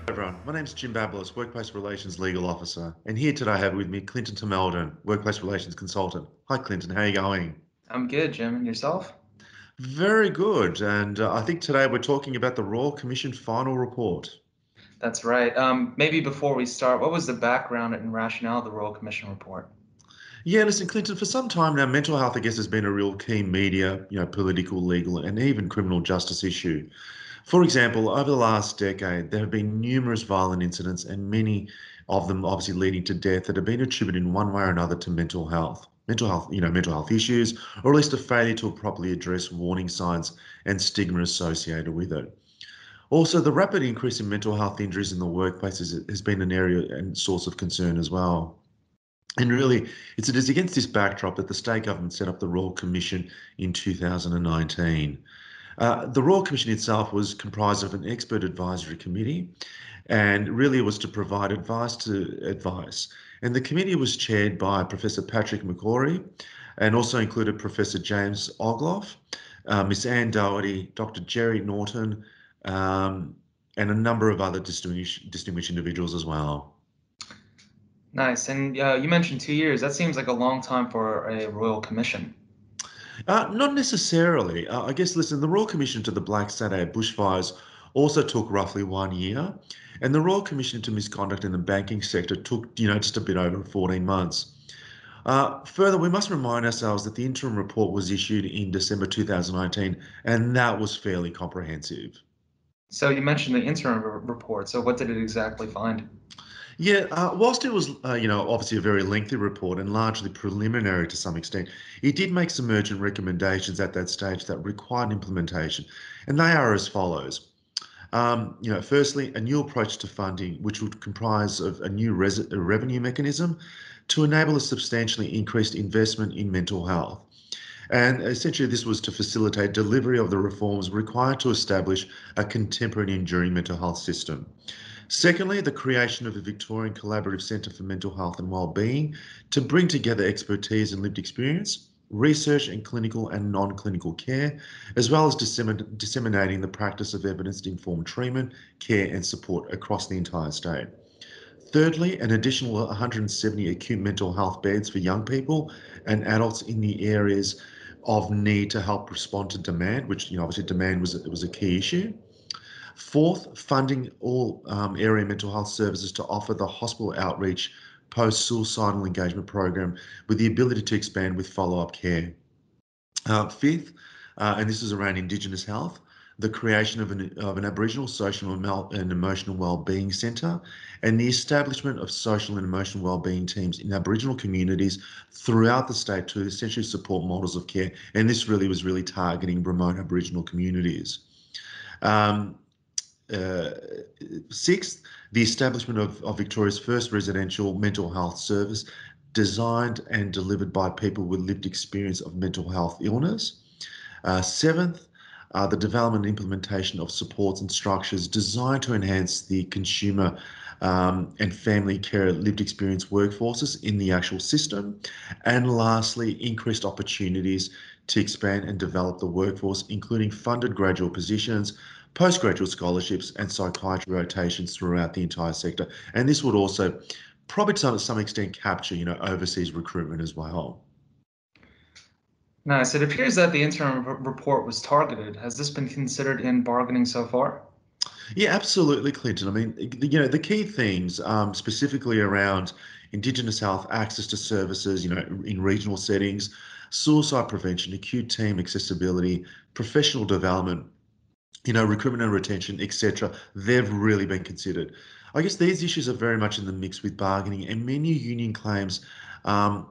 Hello everyone, my name is Jim Babilis, Workplace Relations Legal Officer, and here today I have with me Clinton Tameldon, Workplace Relations Consultant. Hi Clinton, how are you going? I'm good, Jim, and yourself? Very good, and I think today we're talking about the Royal Commission Final Report. That's right. Maybe before we start, what was the background and rationale of the Royal Commission Report? Yeah, listen, Clinton, for some time now, mental health, I guess, has been a real key media, political, legal, and even criminal justice issue. For example, over the last decade, there have been numerous violent incidents and many of them obviously leading to death that have been attributed in one way or another to mental health, mental health issues, or at least a failure to properly address warning signs and stigma associated with it. Also, the rapid increase in mental health injuries in the workplace has been an area and source of concern as well. And really, it is against this backdrop that the state government set up the Royal Commission in 2019. The Royal Commission itself was comprised of an expert advisory committee and really was to provide advice. And the committee was chaired by Professor Patrick McGorry and also included Professor James Ogloff, Miss Anne Doherty, Dr. Jerry Norton, and a number of other distinguished individuals as well. Nice. And you mentioned 2 years. That seems like a long time for a Royal Commission. Not necessarily. I guess, listen, the Royal Commission to the Black Saturday bushfires also took roughly 1 year, and the Royal Commission to misconduct in the banking sector took, just a bit over 14 months. Further, we must remind ourselves that the interim report was issued in December 2019, and that was fairly comprehensive. So you mentioned the interim report. So what did it exactly find? Yeah, whilst it was, obviously a very lengthy report and largely preliminary to some extent, it did make some urgent recommendations at that stage that required implementation, and they are as follows. Firstly, a new approach to funding, which would comprise of a new revenue mechanism to enable a substantially increased investment in mental health. And essentially, this was to facilitate delivery of the reforms required to establish a contemporary and enduring mental health system. Secondly, the creation of a Victorian Collaborative Centre for Mental Health and Wellbeing to bring together expertise and lived experience, research and clinical and non-clinical care, as well as disseminating the practice of evidence-informed treatment, care and support across the entire state. Thirdly, an additional 170 acute mental health beds for young people and adults in the areas of need to help respond to demand, which obviously demand was a key issue. Fourth, funding all area mental health services to offer the hospital outreach post-suicidal engagement program with the ability to expand with follow-up care. Fifth, and this is around Indigenous health, the creation of an Aboriginal social and emotional wellbeing centre and the establishment of social and emotional wellbeing teams in Aboriginal communities throughout the state to essentially support models of care. And this really was targeting remote Aboriginal communities. Sixth, the establishment of Victoria's first residential mental health service designed and delivered by people with lived experience of mental health illness. Seventh, the development and implementation of supports and structures designed to enhance the consumer and family care lived experience workforces in the actual system. And lastly, increased opportunities to expand and develop the workforce, including funded graduate positions, postgraduate scholarships and psychiatry rotations throughout the entire sector. And this would also probably to some extent capture, overseas recruitment as well. Nice. It appears that the interim report was targeted. Has this been considered in bargaining so far? Yeah, absolutely, Clinton. I mean, the key themes specifically around Indigenous health, access to services, in regional settings, suicide prevention, acute team accessibility, professional development, recruitment and retention, etc. They've really been considered. I guess these issues are very much in the mix with bargaining, and many union claims to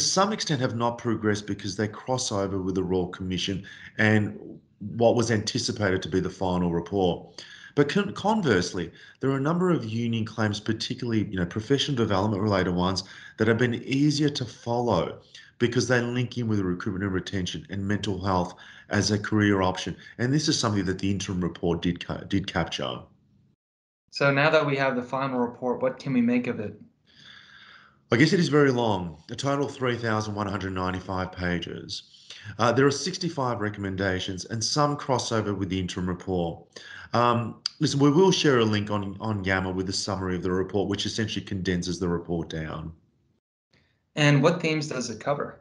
some extent have not progressed because they cross over with the Royal Commission and what was anticipated to be the final report. But conversely, there are a number of union claims, particularly professional development related ones, that have been easier to follow because they link in with recruitment and retention and mental health as a career option. And this is something that the interim report did capture. So now that we have the final report, what can we make of it? I guess it is very long, a total of 3,195 pages. There are 65 recommendations and some crossover with the interim report. Listen, we will share a link on Yammer with a summary of the report, which essentially condenses the report down. And what themes does it cover?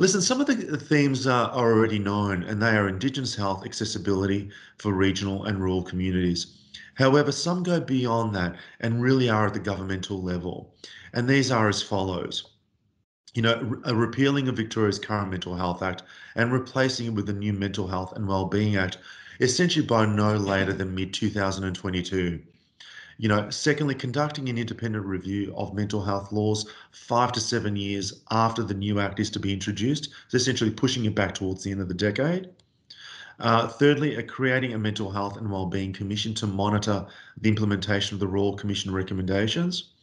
Listen, some of the themes are already known, and they are Indigenous health accessibility for regional and rural communities. However, some go beyond that and really are at the governmental level. And these are as follows. You know, a repealing of Victoria's current Mental Health Act and replacing it with the new Mental Health and Wellbeing Act, essentially by no later than mid-2022. You know, secondly, conducting an independent review of mental health laws 5 to 7 years after the new act is to be introduced, so essentially pushing it back towards the end of the decade. Thirdly, creating a Mental Health and Wellbeing Commission to monitor the implementation of the Royal Commission recommendations.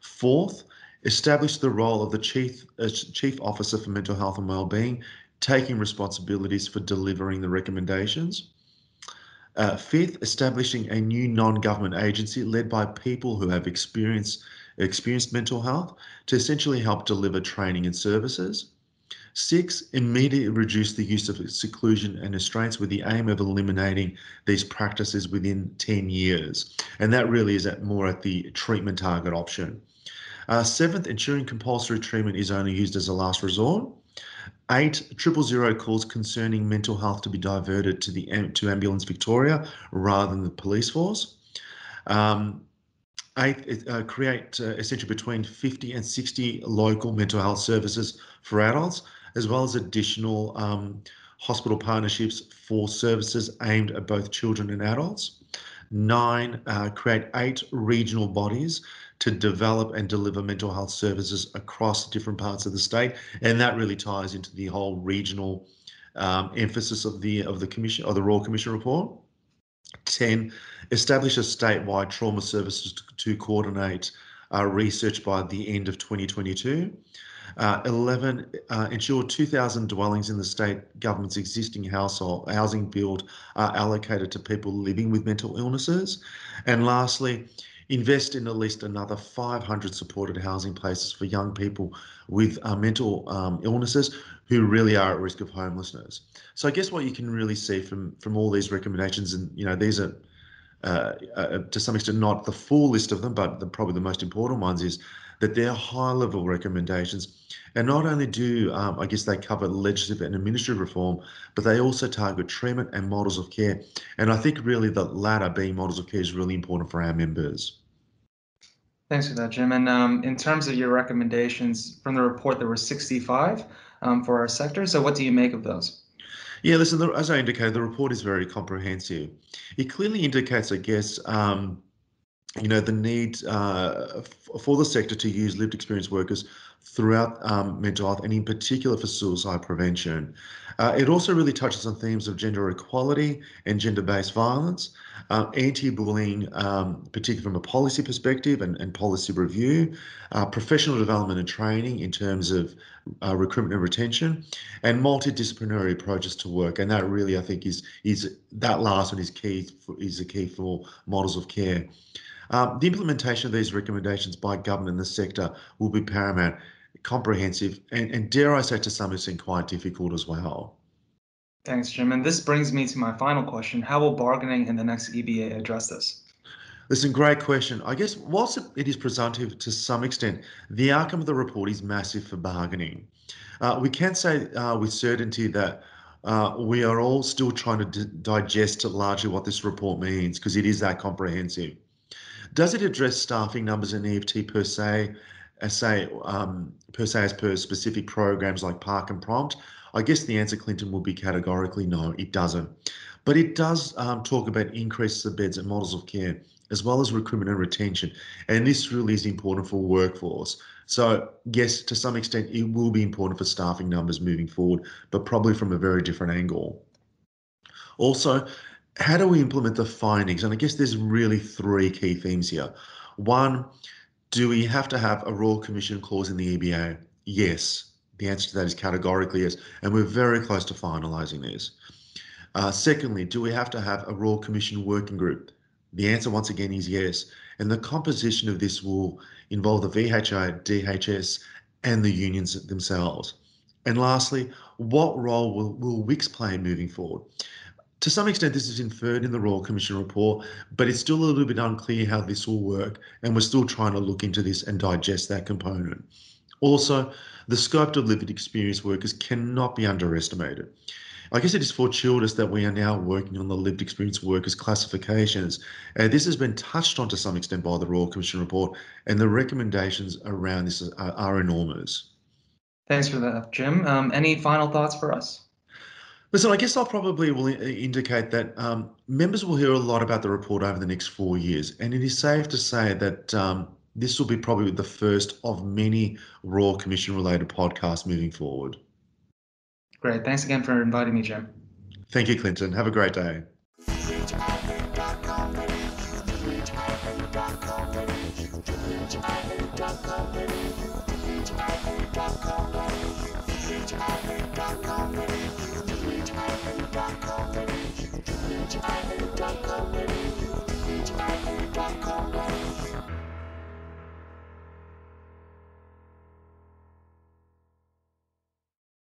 Fourth, establish the role of the Chief Officer for Mental Health and Wellbeing, taking responsibilities for delivering the recommendations. Fifth, establishing a new non-government agency led by people who have experienced mental health to essentially help deliver training and services. Six, immediately reduce the use of seclusion and restraints with the aim of eliminating these practices within 10 years. And that really is more at the treatment target option. Seventh, ensuring compulsory treatment is only used as a last resort. Eight, 000 calls concerning mental health to be diverted to Ambulance Victoria rather than the police force. Eighth, create essentially between 50 and 60 local mental health services for adults, as well as additional hospital partnerships for services aimed at both children and adults. Nine, create 8 regional bodies to develop and deliver mental health services across different parts of the state, and that really ties into the whole regional emphasis of the commission, or the Royal Commission report. 10, establish a statewide trauma services to coordinate research by the end of 2022. 11, ensure 2,000 dwellings in the state government's existing housing build are allocated to people living with mental illnesses. And lastly, invest in at least another 500 supported housing places for young people with mental illnesses who really are at risk of homelessness. So I guess what you can really see from all these recommendations, and you know, these are to some extent not the full list of them, but probably the most important ones, is that they're high-level recommendations. And not only do, I guess, they cover legislative and administrative reform, but they also target treatment and models of care. And I think really the latter, being models of care, is really important for our members. Thanks for that, Jim. And in terms of your recommendations from the report, there were 65 for our sector. So what do you make of those? Yeah, listen, as I indicated, the report is very comprehensive. It clearly indicates, I guess, you know, the need for the sector to use lived experience workers throughout mental health, and in particular for suicide prevention. It also really touches on themes of gender equality and gender-based violence, anti-bullying, particularly from a policy perspective and policy review, professional development and training in terms of recruitment and retention, and multidisciplinary approaches to work. And that really, I think, is that last one is key for, is a key for models of care. The implementation of these recommendations by government and the sector will be paramount, comprehensive, and dare I say, to some extent, quite difficult as well. Thanks, Jim. And this brings me to my final question. How will bargaining in the next EBA address this? Listen, great question. I guess whilst it is presumptive to some extent, the outcome of the report is massive for bargaining. We can say with certainty that we are all still trying to digest largely what this report means, because it is that comprehensive. Does it address staffing numbers and EFT per se as per specific programs like Park and Prompt? I guess the answer, Clinton, will be categorically no, it doesn't. But it does talk about increases of beds and models of care, as well as recruitment and retention. And this really is important for workforce. So yes, to some extent, it will be important for staffing numbers moving forward, but probably from a very different angle. Also, how do we implement the findings? And I guess there's really 3 key themes here. One, do we have to have a Royal Commission clause in the EBA? Yes. The answer to that is categorically yes, and we're very close to finalising this. Secondly, do we have to have a Royal Commission working group? The answer once again is yes. And the composition of this will involve the VHI, DHS, and the unions themselves. And lastly, what role will Wix play moving forward? To some extent, this is inferred in the Royal Commission report, but it's still a little bit unclear how this will work, and we're still trying to look into this and digest that component. Also, the scope of lived experience workers cannot be underestimated. I guess it is fortuitous that we are now working on the lived experience workers classifications. This has been touched on to some extent by the Royal Commission report, and the recommendations around this are enormous. Thanks for that, Jim. Any final thoughts for us? Listen, I guess I'll probably will indicate that members will hear a lot about the report over the next 4 years, and it is safe to say that this will be probably the first of many Royal Commission-related podcasts moving forward. Great. Thanks again for inviting me, Jim. Thank you, Clinton. Have a great day.